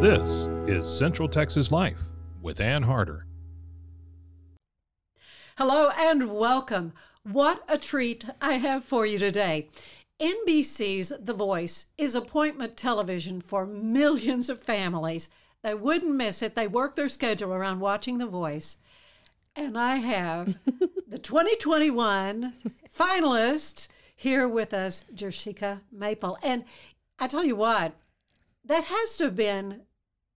This is Central Texas Life with Ann Harder. Hello and welcome. What a treat I have for you today. NBC's The Voice is appointment television for millions of families. They wouldn't miss it. They work their schedule around watching The Voice. And I have the 2021 finalist here with us, Jershika Maple. And I tell you what, that has to have been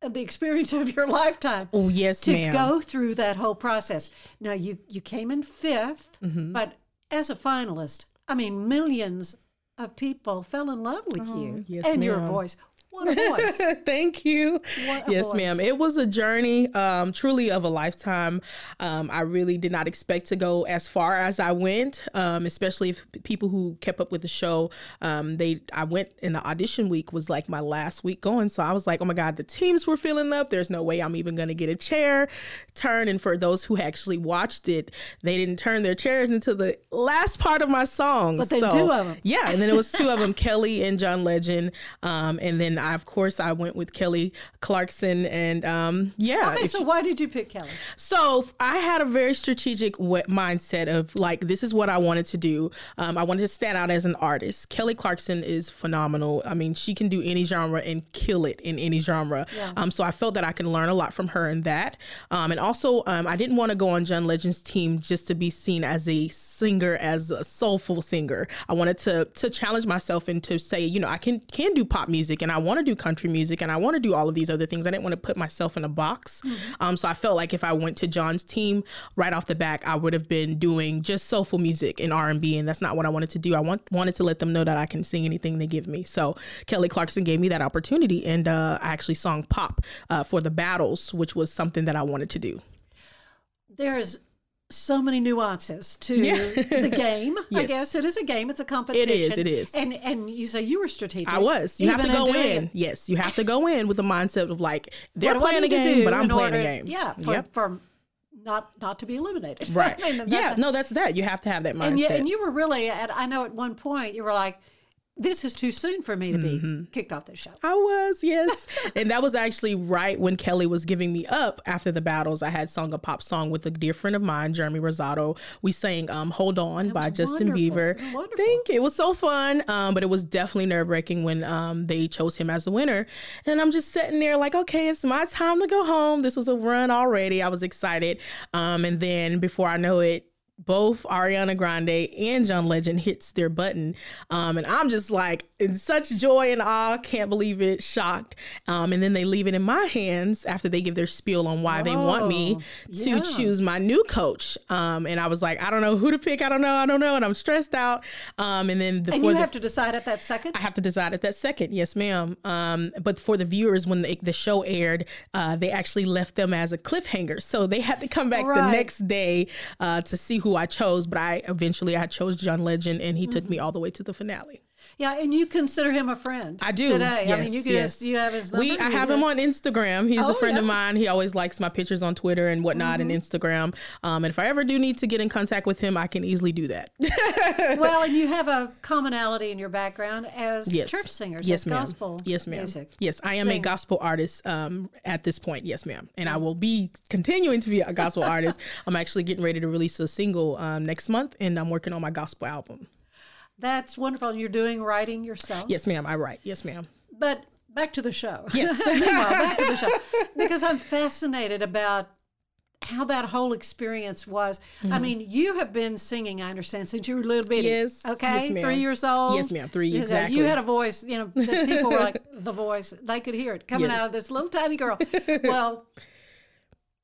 the experience of your lifetime. Oh, yes, ma'am. To go through that whole process. Now, you came in fifth, but as a finalist, I mean, millions of people fell in love with you and your voice. What a voice. Thank you. Yes, ma'am. It was a journey, truly of a lifetime. I really did not expect to go as far as I went, especially if people who kept up with the show. I went in the audition week was like my last week going. So I was like, oh my God, the teams were filling up. There's no way I'm even going to get a chair turn. And for those who actually watched it, they didn't turn their chairs until the last part of my song. But there's two of them. Yeah. And then it was two of them, Kelly and John Legend. And then I went with Kelly Clarkson, and Okay, so why did you pick Kelly? So I had a very strategic mindset of like, this is what I wanted to do. I wanted to stand out as an artist. Kelly Clarkson is phenomenal. I mean, she can do any genre and kill it in any genre. Yeah. So I felt that I can learn a lot from her in that. And also, I didn't want to go on John Legend's team just to be seen as a singer, as a soulful singer. I wanted to challenge myself and to say, you know, I can do pop music, and I want to do country music, and I want to do all of these other things. I didn't want to put myself in a box. So I felt like if I went to John's team right off the bat, I would have been doing just soulful music and R&B, and that's not what I wanted to do. I wanted to let them know that I can sing anything they give me. So Kelly Clarkson gave me that opportunity, and I actually sang pop for the battles, which was something that I wanted to do. There's so many nuances to the game. Yes. I guess it is a game. It's a competition. It is. And you say you were strategic. I was. You have to go in. Yes. You have to go in with a mindset of like, they're playing a game, but I'm playing a game. Yeah. For not to be eliminated. Right. I mean, that's that. You have to have that mindset. And you were really, I know at one point you were like, this is too soon for me to be kicked off the show. I was, yes. And that was actually right when Kelly was giving me up after the battles. I had sung a pop song with a dear friend of mine, Jeremy Rosado. We sang Hold On by Justin Bieber. Thank you. It was so fun. But it was definitely nerve-wracking when they chose him as the winner. And I'm just sitting there like, okay, it's my time to go home. This was a run already. I was excited. And then before I know it, both Ariana Grande and John Legend hits their button. And I'm just like in such joy and awe, can't believe it, shocked. And then they leave it in my hands after they give their spiel on why they want me to choose my new coach. And I was like, I don't know who to pick. I don't know. And I'm stressed out. And then have to decide at that second? I have to decide at that second. Yes, ma'am. But for the viewers, when the show aired, they actually left them as a cliffhanger. So they had to come back the next day to see who I chose, but I chose John Legend, and he took me all the way to the finale. Yeah, and you consider him a friend. I do. Today, yes, I mean, you have his number. I have him on Instagram. He's a friend of mine. He always likes my pictures on Twitter and whatnot, and Instagram. And if I ever do need to get in contact with him, I can easily do that. Well, and you have a commonality in your background as church singers, as gospel. Yes, ma'am. Music. Yes, I am a gospel artist at this point. Yes, ma'am. And I will be continuing to be a gospel artist. I'm actually getting ready to release a single next month, and I'm working on my gospel album. That's wonderful. You're writing yourself? Yes, ma'am. I write. Yes, ma'am. But back to the show. Yes. Meanwhile, back to the show. Because I'm fascinated about how that whole experience was. Mm-hmm. I mean, you have been singing, I understand, since you were a little bitty. Yes. Okay? Yes, ma'am. 3 years old? Yes, ma'am. Three, exactly. You had a voice, you know, that people were like, the voice. They could hear it coming out of this little tiny girl. Well,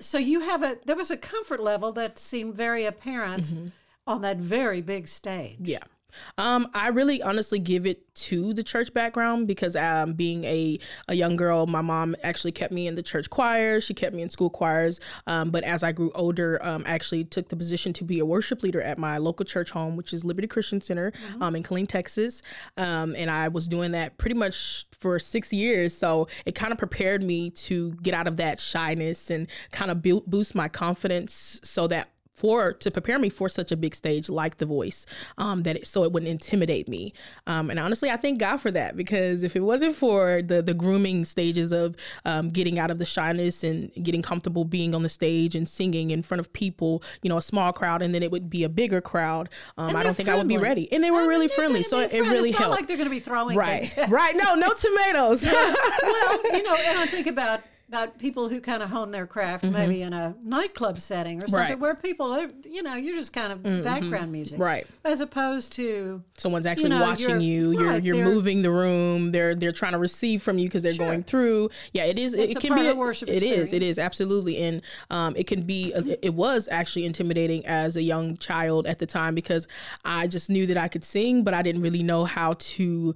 So you have there was a comfort level that seemed very apparent mm-hmm. on that very big stage. Yeah. I really honestly give it to the church background because being a young girl, my mom actually kept me in the church choir. She kept me in school choirs. But as I grew older, I actually took the position to be a worship leader at my local church home, which is Liberty Christian Center mm-hmm. In Killeen, Texas. And I was doing that pretty much for 6 years. So it kind of prepared me to get out of that shyness and kind of boost my confidence so that to prepare me for such a big stage like The Voice, so it wouldn't intimidate me. And honestly, I thank God for that, because if it wasn't for the grooming stages of getting out of the shyness and getting comfortable being on the stage and singing in front of people, you know, a small crowd, and then it would be a bigger crowd, I don't think I would be ready. And they were really friendly, so it really helped. It's not like they're going to be throwing things. Right, no tomatoes. Well, and I think about people who kind of hone their craft, mm-hmm. maybe in a nightclub setting or something, right. where people, you're just kind of mm-hmm. background music, right? As opposed to someone's actually watching you. Right, you're moving the room. They're trying to receive from you because they're sure. going through. Yeah, it is. It's it can be a worship. It is absolutely, and it can be. It was actually intimidating as a young child at the time, because I just knew that I could sing, but I didn't really know how to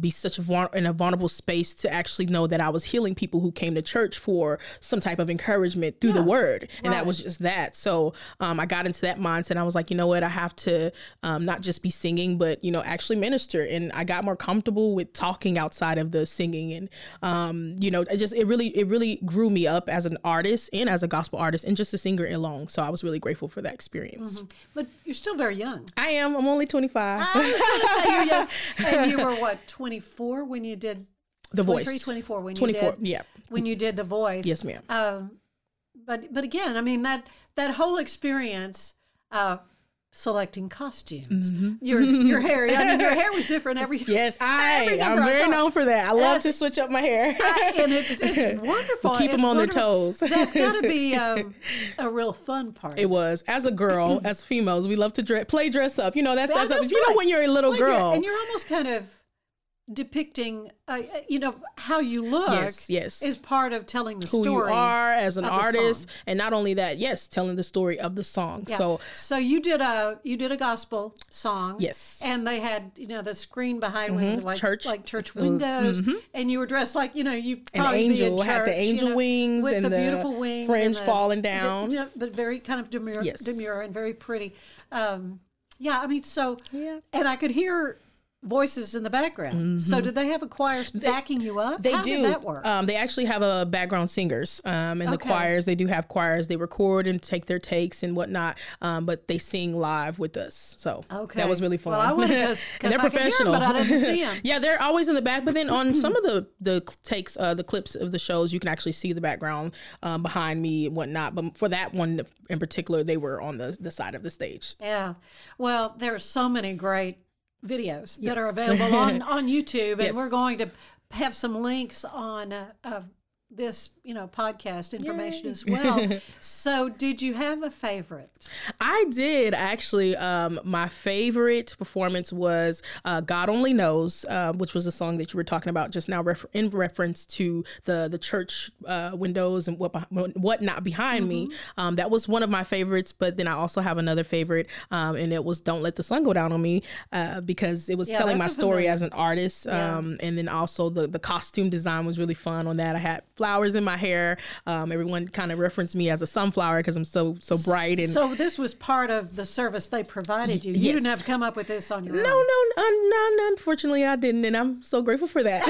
be such in a vulnerable space to actually know that I was healing people who came to church for some type of encouragement through the word. And that was just that. So I got into that mindset. I was like, you know what, I have to not just be singing, but, actually minister. And I got more comfortable with talking outside of the singing. And, it really grew me up as an artist and as a gospel artist and just a singer along. So I was really grateful for that experience. Mm-hmm. But you're still very young. I am. I'm only 25. I was going to say you're young. And you were, 24 when you did The Voice? 24 when you did The Voice. Yes, ma'am. But again, I mean, that whole experience, selecting costumes, mm-hmm. your hair. I mean, your hair was different every year. Yes, I'm very known for that. I love to switch up my hair. And it's wonderful. We'll keep them on their toes. That's got to be a real fun part. It was. As a girl, as females, we love to play dress up. That's right. When you're a little girl. And you're almost kind of depicting how you look is part of telling the story who you are as an artist, and not only that, telling the story of the song. So you did a gospel song, yes, and they had the screen behind mm-hmm. was like church windows, mm-hmm. and you were dressed like you probably an angel, be in church, had the angel wings with and the beautiful wings, fringe falling down, but very kind of demure and very pretty. And I could hear voices in the background. Mm-hmm. So did they have a choir backing you up? How did that work? They actually have a background singers in the choirs. They do have choirs. They record and take their takes and whatnot, but they sing live with us. So that was really fun. Well, I went because they're professional. I could hear them, but I didn't see them. Yeah, they're always in the back. But then on some of the takes, the clips of the shows, you can actually see the background behind me and whatnot. But for that one in particular, they were on the side of the stage. Yeah. Well, there are so many great videos that are available on YouTube, and we're going to have some links on this podcast information as well. So did you have a favorite? I did, actually. My favorite performance was God Only Knows, which was the song that you were talking about just now, in reference to the church windows and whatnot behind mm-hmm. me. That was one of my favorites, but then I also have another favorite, and it was Don't Let the Sun Go Down on Me, because it was telling my story as an artist. And then also the costume design was really fun on that. I had flowers in my hair. Everyone kind of referenced me as a sunflower because I'm so bright. And so this was part of the service they provided you. Yes. You didn't have to come up with this on your own. No, unfortunately I didn't, and I'm so grateful for that.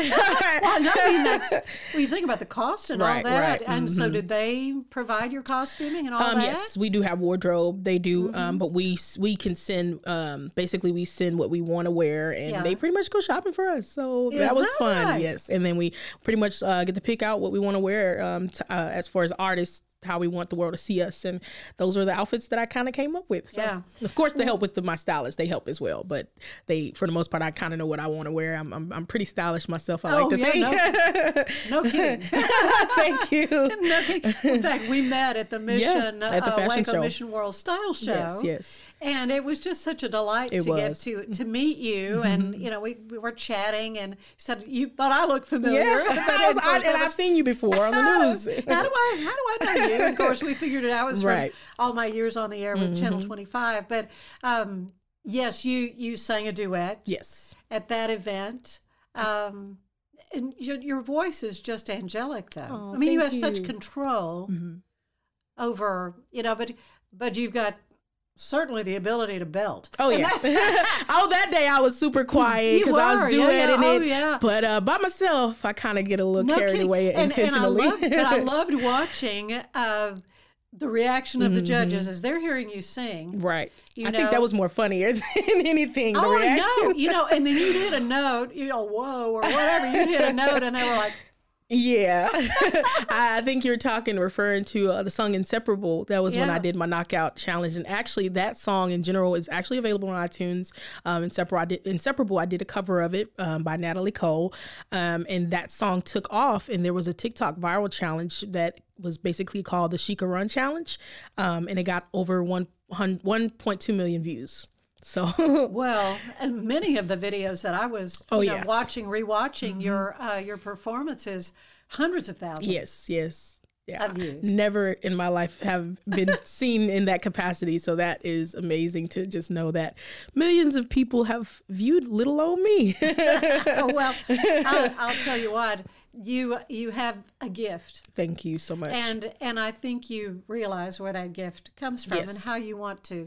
Well, you think about the cost and all that. Right. And mm-hmm. so did they provide your costuming and all that? Yes, we do have wardrobe. They do, mm-hmm. But we can send, basically we send what we want to wear, and they pretty much go shopping for us. So that was fun. Right? Yes. And then we pretty much get to pick out what we want to wear as far as artists, how we want the world to see us, and those were the outfits that I kind of came up with. So, of course, they help with my stylist; they help as well. But they, for the most part, I kind of know what I want to wear. I'm pretty stylish myself. I like to think. No kidding. Thank you. No kidding. In fact, we met at the Mission Waco show. Mission World Style Show. Yes. And it was just such a delight to get to meet you. Mm-hmm. And, we were chatting, and said, you thought I looked familiar. Yeah, and I've seen you before on the news. How do I know you? do. Of course, we figured it out. It was from all my years on the air with Channel 25. But yes, you sang a duet. Yes. At that event. And your voice is just angelic, though. Oh, I mean, you have such control over, but you've got certainly the ability to belt. Oh, yeah. That day I was super quiet because I was duetting it. Oh, yeah. But by myself, I kind of get a little carried away intentionally. But I loved watching the reaction of the judges as they're hearing you sing. Right. I think that was more funnier than anything. Oh, no. And then you hit a note, whoa, or whatever. You hit a note, and they were like, yeah. I think you're referring to the song Inseparable. That was when I did my knockout challenge. And actually that song in general is actually available on iTunes. Inseparable, I did a cover of it by Natalie Cole. And that song took off, and there was a TikTok viral challenge that was basically called the Sheikah Run Challenge. And it got over 1.2 million views. So well, and many of the videos that I was rewatching your performances, hundreds of thousands. Yes. Yeah. Of views. Never in my life have been seen in that capacity. So that is amazing to just know that millions of people have viewed little old me. Well, I'll tell you what, you have a gift. Thank you so much. And I think you realize where that gift comes from and how you want to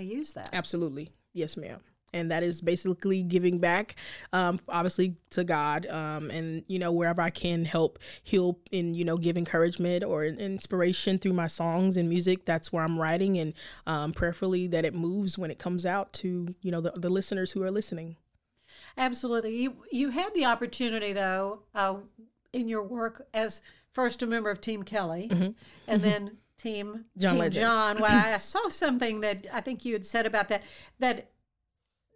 use that. Absolutely. Yes, ma'am. And that is basically giving back, obviously, to God, and, wherever I can help heal and, give encouragement or inspiration through my songs and music. That's where I'm writing, and prayerfully that it moves when it comes out to, the listeners who are listening. Absolutely. You had the opportunity, though, in your work as first a member of Team Kelly and then Team John Legend. Well, I saw something that I think you had said about that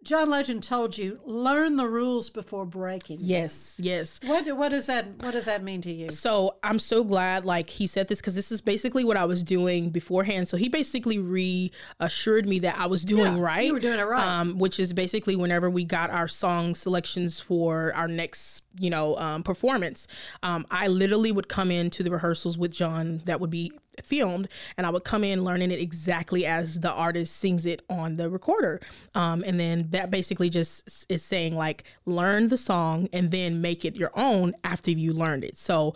John Legend told you, learn the rules before breaking. Yes. What does that mean to you? So I'm so glad he said this, because this is basically what I was doing beforehand. So he basically reassured me that I was doing right. You were doing it right. Which is basically whenever we got our song selections for our next performance. I literally would come into the rehearsals with John that would be filmed, and I would come in learning it exactly as the artist sings it on the recorder. And then that basically just is saying learn the song and then make it your own after you learned it. So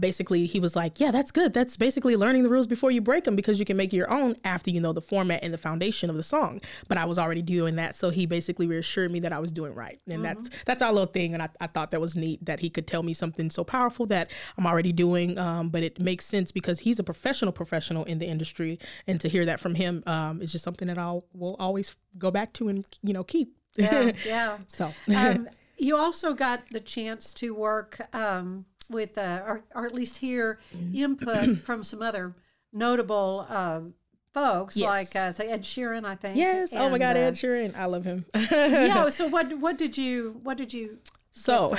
basically he was like, yeah, that's good. That's basically learning the rules before you break them, because you can make your own after you know the format and the foundation of the song. But I was already doing that. So he basically reassured me that I was doing right. And that's our little thing. And I thought that was neat that he could tell me something so powerful that I'm already doing, but it makes sense because he's a professional in the industry, and to hear that from him is just something that I will always go back to and keep. Yeah. So you also got the chance to work with or at least hear input from some other notable folks like Ed Sheeran, I think. Yes. And, oh my God, Ed Sheeran, I love him. Yeah. So what did you? So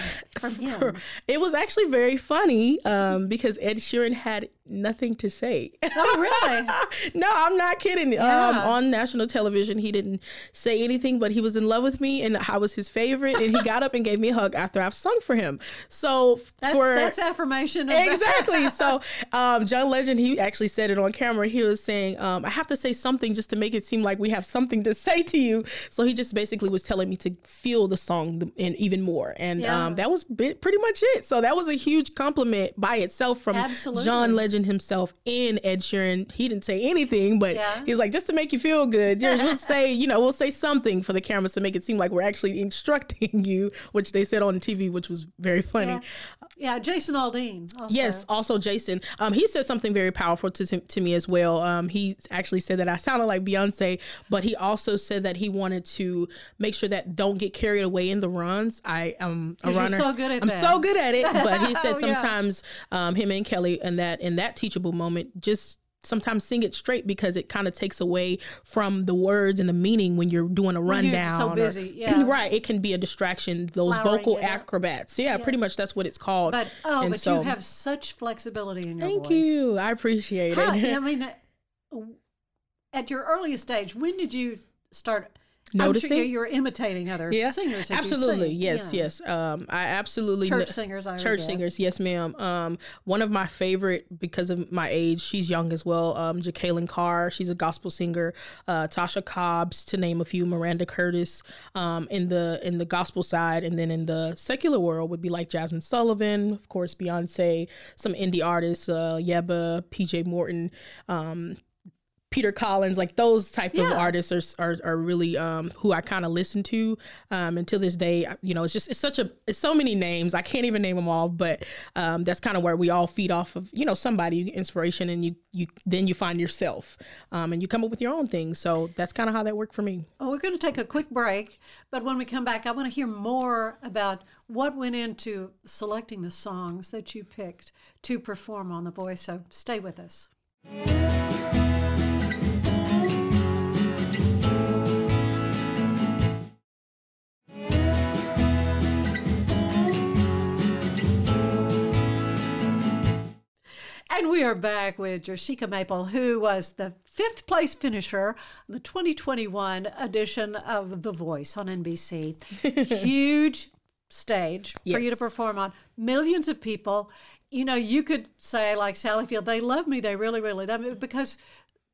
it was actually very funny because Ed Sheeran had nothing to say. Oh, really? No, I'm not kidding. Yeah. On national television, he didn't say anything, but he was in love with me, and I was his favorite, and he got up and gave me a hug after I've sung for him. So that's affirmation. Exactly. So John Legend, he actually said it on camera. He was saying, I have to say something just to make it seem like we have something to say to you. So he just basically was telling me to feel the song and even more. And that was pretty much it. So that was a huge compliment by itself from John Legend himself and Ed Sheeran. He didn't say anything, but he's like, just to make you feel good, just say, we'll say something for the cameras to make it seem like we're actually instructing you, which they said on TV, which was very funny. Yeah, Jason Aldean. Also Jason. He said something very powerful to me as well. He actually said that I sounded like Beyonce, but he also said that he wanted to make sure that don't get carried away in the runs. I am a runner. I'm so good at it. But he said sometimes him and Kelly and that in that teachable moment just sometimes sing it straight, because it kind of takes away from the words and the meaning when you're doing a rundown. You're so busy, right. It can be a distraction. Those vocal acrobats, pretty much that's what it's called. But you have such flexibility in your voice. Thank you, I appreciate it. I mean, at your earliest stage, when did you start? noticing. I'm sure you were imitating other singers. Absolutely. Yes, yes. I absolutely. Church singers, I Church guess. Singers, yes, ma'am. One of my favorite, because of my age, she's young as well, Ja'kaylin Carr. She's a gospel singer. Tasha Cobbs, to name a few, Miranda Curtis in the gospel side. And then in the secular world would be like Jasmine Sullivan, of course, Beyonce, some indie artists, Yebba, PJ Morton, Peter Collins, like those type of artists are really who I kind of listen to until this day. You know, it's so many names. I can't even name them all, but that's kind of where we all feed off of, you know, somebody, you get inspiration and you then find yourself and you come up with your own thing. So that's kind of how that worked for me. Oh, we're going to take a quick break, but when we come back, I want to hear more about what went into selecting the songs that you picked to perform on The Voice. So stay with us. And we are back with Jershika Maple, who was the fifth place finisher in the 2021 edition of The Voice on NBC. Huge stage for you to perform on. Millions of people. You know, you could say, like Sally Field, they love me. They really, really love me because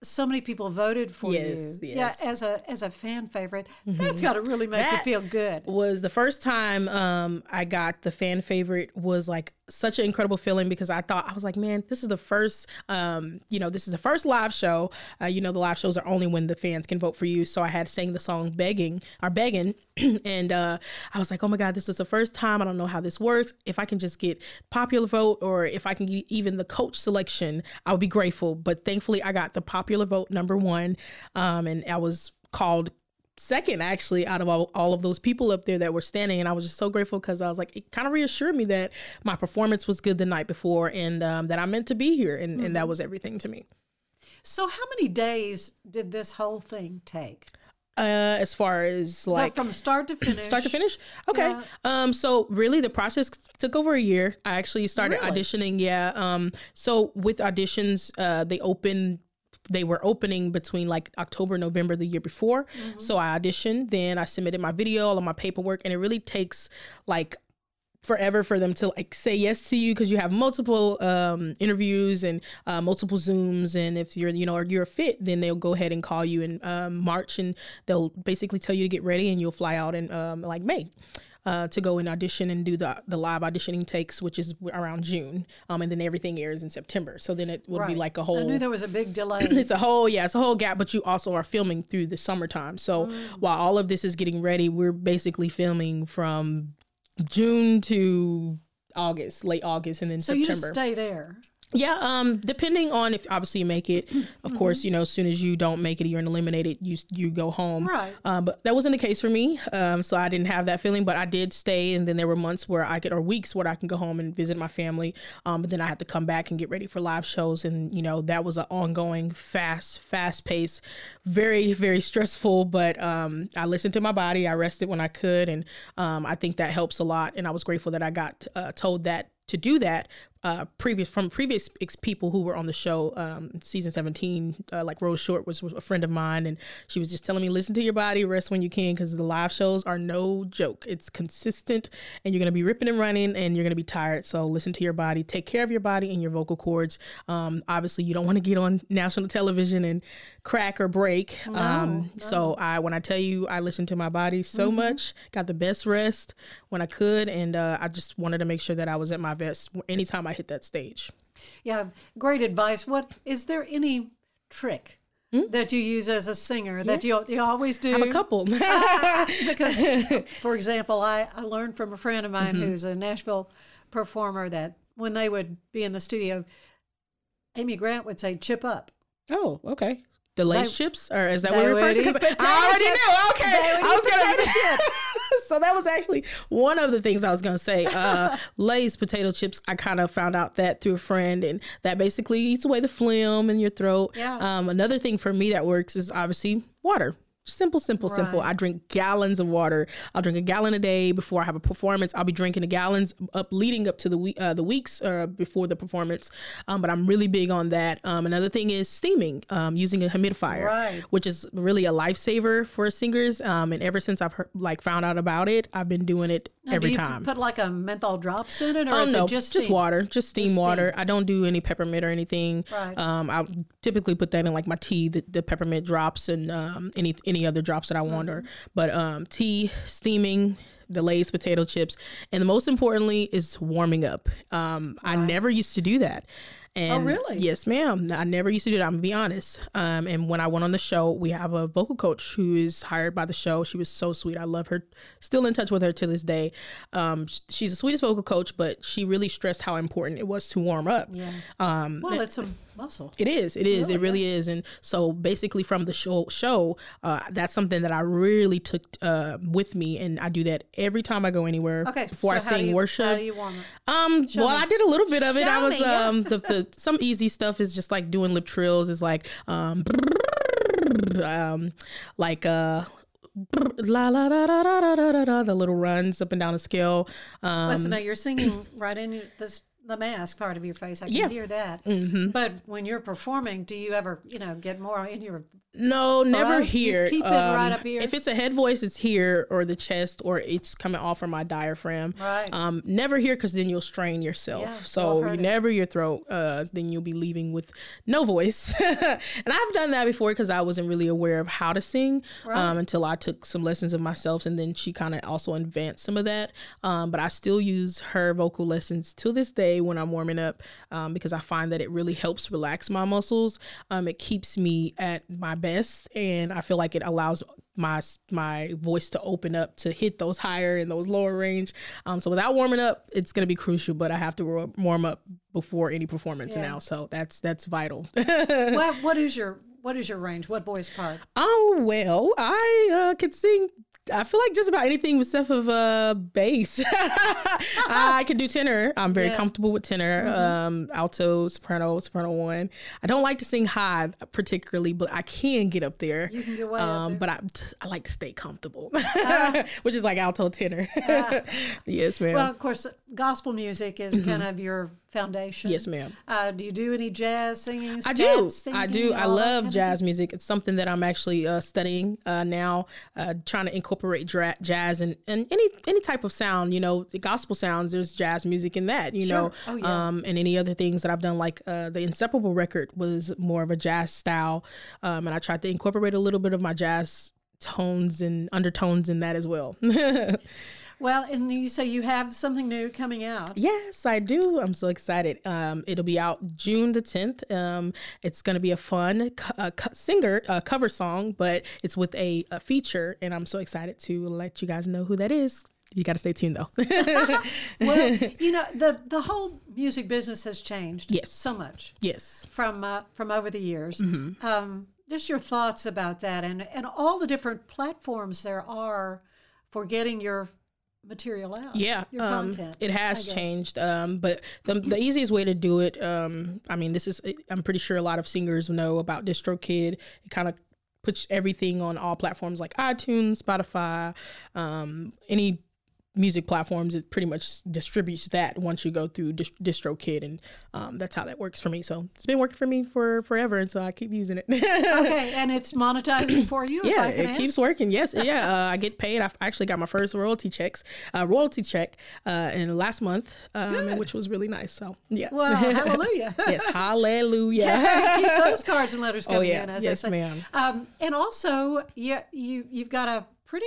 so many people voted for you. Yes. Yeah, as a fan favorite. Mm-hmm. That's got to really make you feel good. Was the first time I got the fan favorite was like such an incredible feeling because I was like, man, this is the first, this is the first live show. The live shows are only when the fans can vote for you. So I had sang the song Begging, and I was like, oh my God, this is the first time. I don't know how this works. If I can just get popular vote or if I can get even the coach selection, I'll be grateful. But thankfully I got the popular vote number 1. And I was called second, actually, out of all of those people up there that were standing. And I was just so grateful because I was like, it kind of reassured me that my performance was good the night before and that I meant to be here. And, and that was everything to me. So how many days did this whole thing take? As far as like from start to finish. Start to finish? Okay. Yeah. So really the process took over a year. I actually started auditioning. Yeah. So with auditions, they were opening between like October, November the year before. Mm-hmm. So I auditioned, then I submitted my video, all of my paperwork, and it really takes like forever for them to like say yes to you because you have multiple interviews and multiple Zooms, and if you're a fit, then they'll go ahead and call you in March, and they'll basically tell you to get ready, and you'll fly out in like May. To go and audition and do the live auditioning takes, which is around June, and then everything airs in September. So then it would be like a whole. I knew there was a big delay. It's a whole gap. But you also are filming through the summertime. So while all of this is getting ready, we're basically filming from June to August, late August, and then September. So you just stay there. Yeah, depending on if obviously you make it, of course, as soon as you don't make it, you're eliminated, you go home. Right. But that wasn't the case for me. So I didn't have that feeling, but I did stay. And then there were months where weeks where I can go home and visit my family. But then I had to come back and get ready for live shows. And, that was an ongoing, fast pace, very, very stressful. But I listened to my body. I rested when I could. And I think that helps a lot. And I was grateful that I got told that to do that previous people who were on the show, season 17, like Rose Short was a friend of mine, and she was just telling me, listen to your body, rest when you can, because the live shows are no joke. It's consistent, and you're going to be ripping and running, and you're going to be tired. So listen to your body, take care of your body and your vocal cords. Obviously you don't want to get on national television and crack or break. No, no. So when I tell you, I listened to my body so much, got the best rest when I could. And I just wanted to make sure that I was at my best anytime I hit that stage. Yeah, great advice. What is there any trick that you use as a singer that you always do? I have a couple. Because, for example, I learned from a friend of mine who's a Nashville performer that when they would be in the studio, Amy Grant would say, "Chip up." Oh, okay. Delayed chips, or is that what it refers to? Because I already knew. Okay, I was gonna chips. So that was actually one of the things I was going to say. Lay's potato chips, I kind of found out that through a friend, and that basically eats away the phlegm in your throat. Yeah. Another thing for me that works is obviously water. Simple. I drink gallons of water. I'll drink a gallon a day before I have a performance. I'll be drinking the gallons up leading up to the weeks before the performance. But I'm really big on that. Another thing is steaming, using a humidifier, which is really a lifesaver for singers. And ever since I've found out about it, I've been doing it every time. Put like a menthol drops in it, or is it just water, just steam water. I don't do any peppermint or anything. Right. I'll typically put that in like my tea, the peppermint drops, and any other drops that I want, but tea, steaming, the Lay's potato chips, and the most importantly is warming up. I never used to do that. And really? Yes, ma'am. I never used to do that. I'm going to be honest. And when I went on the show, we have a vocal coach who is hired by the show. She was so sweet. I love her. Still in touch with her to this day. She's the sweetest vocal coach, but she really stressed how important it was to warm up. Yeah. Well, it's a muscle. It really is. And so basically from the show, that's something that I really took with me. And I do that every time I go anywhere. Okay. Before I sing worship. How do you warm up? I did a little bit of it. I was some easy stuff is just like doing lip trills. Is like la la da da da da da da da, the little runs up and down the scale. Listen, now you're singing right in this. The mask part of your face, I can hear that. Mm-hmm. But when you're performing, do you ever, get more in your? No, never here. Keep it right up here. If it's a head voice, it's here or the chest, or it's coming off of my diaphragm. Right. Never here, because then you'll strain yourself. Yeah, so never your throat. Then you'll be leaving with no voice. And I've done that before because I wasn't really aware of how to sing until I took some lessons of myself, and then she kind of also advanced some of that. But I still use her vocal lessons to this day when I'm warming up, because I find that it really helps relax my muscles. It keeps me at my best, and I feel like it allows my voice to open up to hit those higher and those lower range. So without warming up, it's going to be crucial. But I have to warm up before any performance now, so that's vital. What is your range? What voice part? Oh, well, I could sing. I feel like just about anything with stuff of bass. I can do tenor. I'm very comfortable with tenor, alto, soprano one. I don't like to sing high particularly, but I can get up there. You can get way up there. But I like to stay comfortable, which is like alto, tenor. Yes, ma'am. Well, of course, gospel music is kind of your foundation. Yes, ma'am. Do you do any jazz singing? I do. I love jazz music. It's something that I'm actually studying now, trying to incorporate jazz and any type of sound. The gospel sounds. There's jazz music in that. You know. Oh, yeah. And any other things that I've done, like the Inseparable record was more of a jazz style, and I tried to incorporate a little bit of my jazz tones and undertones in that as well. Well, and you say you have something new coming out. Yes, I do. I'm so excited. It'll be out June the 10th. It's going to be a fun cover song, but it's with a feature, and I'm so excited to let you guys know who that is. You got to stay tuned, though. Well, the whole music business has changed so much. Yes. From over the years. Mm-hmm. Just your thoughts about that and all the different platforms there are for getting your material out. Yeah, your content. It has changed, but the easiest way to do it, I'm pretty sure a lot of singers know about DistroKid. It kind of puts everything on all platforms like iTunes, Spotify, any music platforms. It pretty much distributes that once you go through DistroKid, and that's how that works for me. So it's been working for me for forever, and so I keep using it. Okay, and it's monetizing for you? Yeah, it keeps working. Yes, yeah. I get paid. I actually got my first royalty check in last month, which was really nice. So yeah. Well, hallelujah. Yes, hallelujah. Keep those cards and letters coming in. Yes, ma'am. And also, you've got a pretty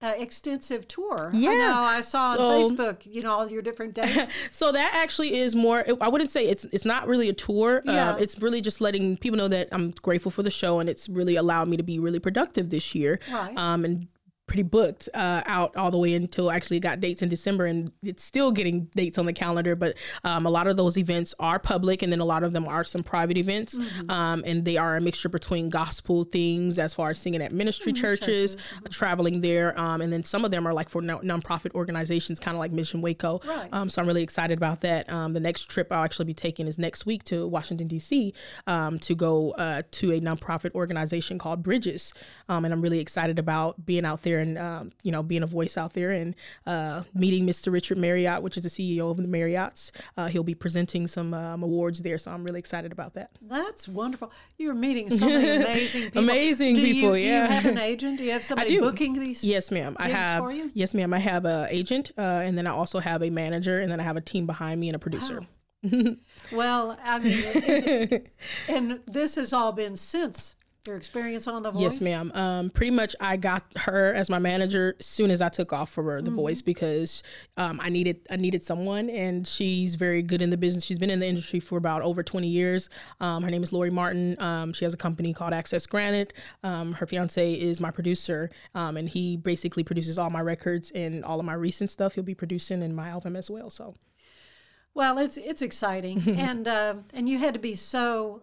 extensive tour. Yeah. I know. I saw on Facebook, all your different dates. So that actually is more, I wouldn't say it's not really a tour. Yeah. It's really just letting people know that I'm grateful for the show, and it's really allowed me to be really productive this year. Right. And pretty booked out all the way until actually got dates in December, and it's still getting dates on the calendar. But a lot of those events are public, and then a lot of them are some private events. Mm-hmm. And they are a mixture between gospel things as far as singing at ministry churches, traveling there. And then some of them are like for nonprofit organizations, kind of like Mission Waco. Right. So I'm really excited about that. The next trip I'll actually be taking is next week to Washington, D.C. To go to a nonprofit organization called Bridges. And I'm really excited about being out there and, you know, being a voice out there and meeting Mr. Richard Marriott, which is the CEO of the Marriotts. He'll be presenting some awards there. So I'm really excited about that. That's wonderful. You're meeting so many amazing people. Do you have an agent? Do you have somebody booking these? Yes, ma'am. I have. For you? Yes, ma'am. I have an agent, and then I also have a manager, and then I have a team behind me and a producer. Wow. Well, I mean, and this has all been since your experience on The Voice? Yes, ma'am. Pretty much I got her as my manager as soon as I took off for The Voice, because I needed someone, and she's very good in the business. She's been in the industry for about over 20 years. Her name is Lori Martin. She has a company called Access Granted. Her fiance is my producer, and he basically produces all my records and all of my recent stuff. He'll be producing in my album as well, so... Well, it's exciting, and you had to be so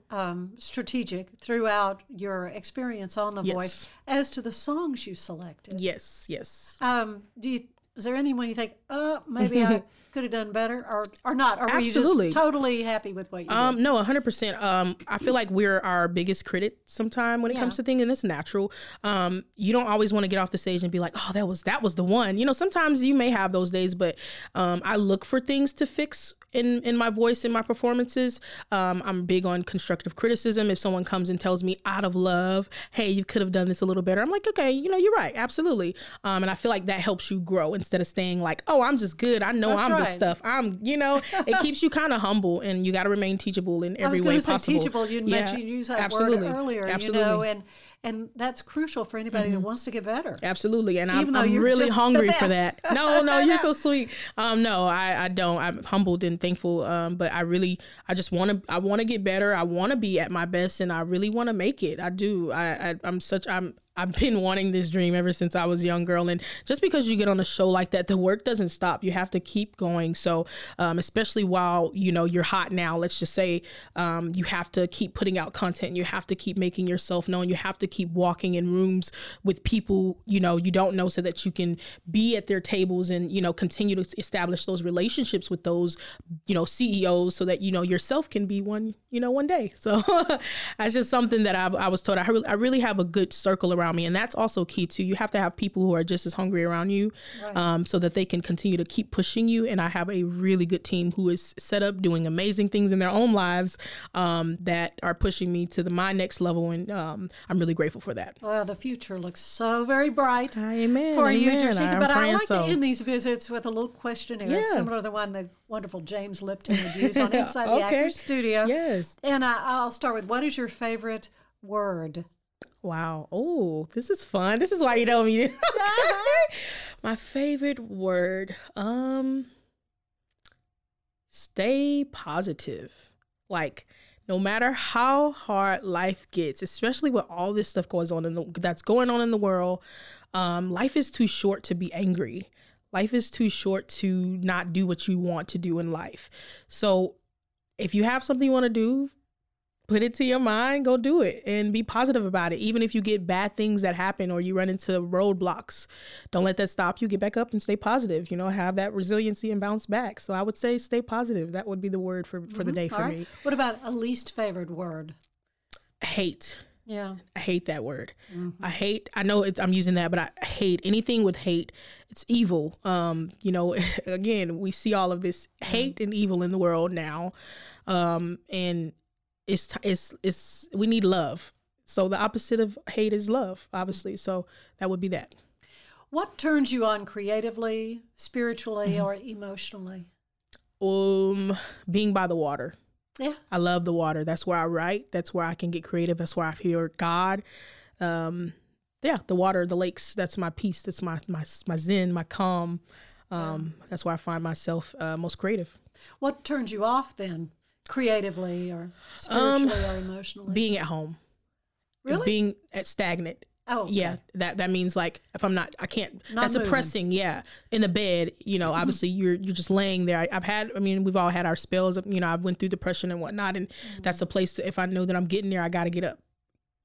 strategic throughout your experience on The Voice as to the songs you selected. Yes. Is there anyone you think, maybe I could have done better or not? Or Absolutely. Were you just totally happy with what you did? No, 100%. I feel like we're our biggest critic sometimes when it comes to things, and it's natural. You don't always want to get off the stage and be like, oh, that was the one. You know, sometimes you may have those days, but I look for things to fix in my voice, in my performances. I'm big on constructive criticism. If someone comes and tells me out of love, hey, you could have done this a little better, I'm like, okay, you know, you're right. Absolutely. And I feel like that helps you grow instead of staying like, oh, I'm just good. I know the stuff. It keeps you kind of humble, and you got to remain teachable in every way possible. I was going to say teachable. You mentioned you used that word earlier, absolutely. You know, and that's crucial for anybody that wants to get better. Absolutely. And I'm really hungry for that. No, you're so sweet. I don't. I'm humbled and thankful. But I want to get better. I want to be at my best, and I really want to make it. I do. I've been wanting this dream ever since I was a young girl. And just because you get on a show like that, the work doesn't stop. You have to keep going. So especially while, you know, you're hot now, let's just say, you have to keep putting out content. You have to keep making yourself known. You have to keep walking in rooms with people, you know, you don't know, so that you can be at their tables and, you know, continue to establish those relationships with those, you know, CEOs, so that, you know, yourself can be one, you know, one day. So that's just something that I was told. I really have a good circle around me, and that's also key too. You have to have people who are just as hungry around you, right, so that they can continue to keep pushing you. And I have a really good team who is set up doing amazing things in their own lives that are pushing me to my next level, and I'm really grateful for that. Well, the future looks so very bright for you, Jershika. But I like to end these visits with a little questionnaire. Yeah. It's similar to the one the wonderful James Lipton would use on Inside the Actors Studio. Yes, and I'll start with, what is your favorite word? Wow. Oh, this is fun. This is why you don't mean it. My favorite word, stay positive. Like, no matter how hard life gets, especially with all this stuff that's going on in the world, life is too short to be angry. Life is too short to not do what you want to do in life. So if you have something you want to do, put it to your mind, go do it, and be positive about it. Even if you get bad things that happen or you run into roadblocks, don't let that stop you. Get back up and stay positive. You know, have that resiliency and bounce back. So I would say stay positive. That would be the word for the day for me. What about a least favorite word? Hate. Yeah. I hate that word. Mm-hmm. I know I'm using that, but I hate anything with hate. It's evil. You know, again, we see all of this hate and evil in the world now. And it's we need love. So the opposite of hate is love, obviously. So that would be that. What turns you on creatively, spiritually, or emotionally? Being by the water. Yeah. I love the water. That's where I write. That's where I can get creative. That's where I hear God. The water, the lakes, that's my peace. That's my zen, my calm. That's where I find myself most creative. What turns you off then? Creatively or spiritually or emotionally? Being at home. Really? Being stagnant. Oh, okay. Yeah. That means like if I'm not, I can't, not that's moving. Oppressing. Yeah. In the bed, you know, obviously you're just laying there. We've all had our spells, you know, I've went through depression and whatnot. And that's a place to, if I know that I'm getting there, I got to get up.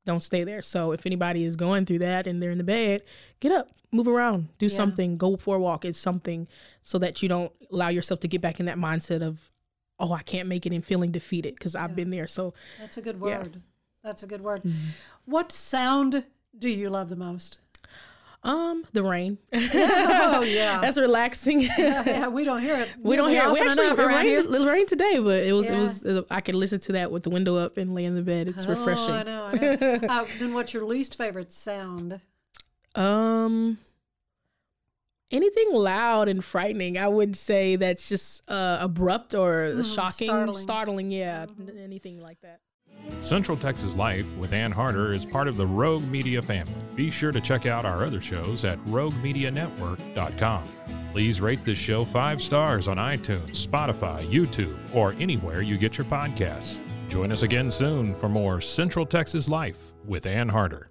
Don't stay there. So if anybody is going through that and they're in the bed, get up, move around, do something, go for a walk. It's something so that you don't allow yourself to get back in that mindset of, oh, I can't make it and feeling defeated because I've been there. So that's a good word. Yeah. That's a good word. Mm-hmm. What sound do you love the most? The rain. Oh yeah, that's relaxing. Yeah, we don't hear it. We don't hear it. We actually it rained today, but it was. I could listen to that with the window up and lay in the bed. It's refreshing. I know. Then what's your least favorite sound? Anything loud and frightening. I would say that's just abrupt or shocking, startling. Yeah, anything like that. Central Texas Life with Ann Harder is part of the Rogue Media family. Be sure to check out our other shows at roguemedianetwork.com. Please rate this show 5 stars on iTunes, Spotify, YouTube, or anywhere you get your podcasts. Join us again soon for more Central Texas Life with Ann Harder.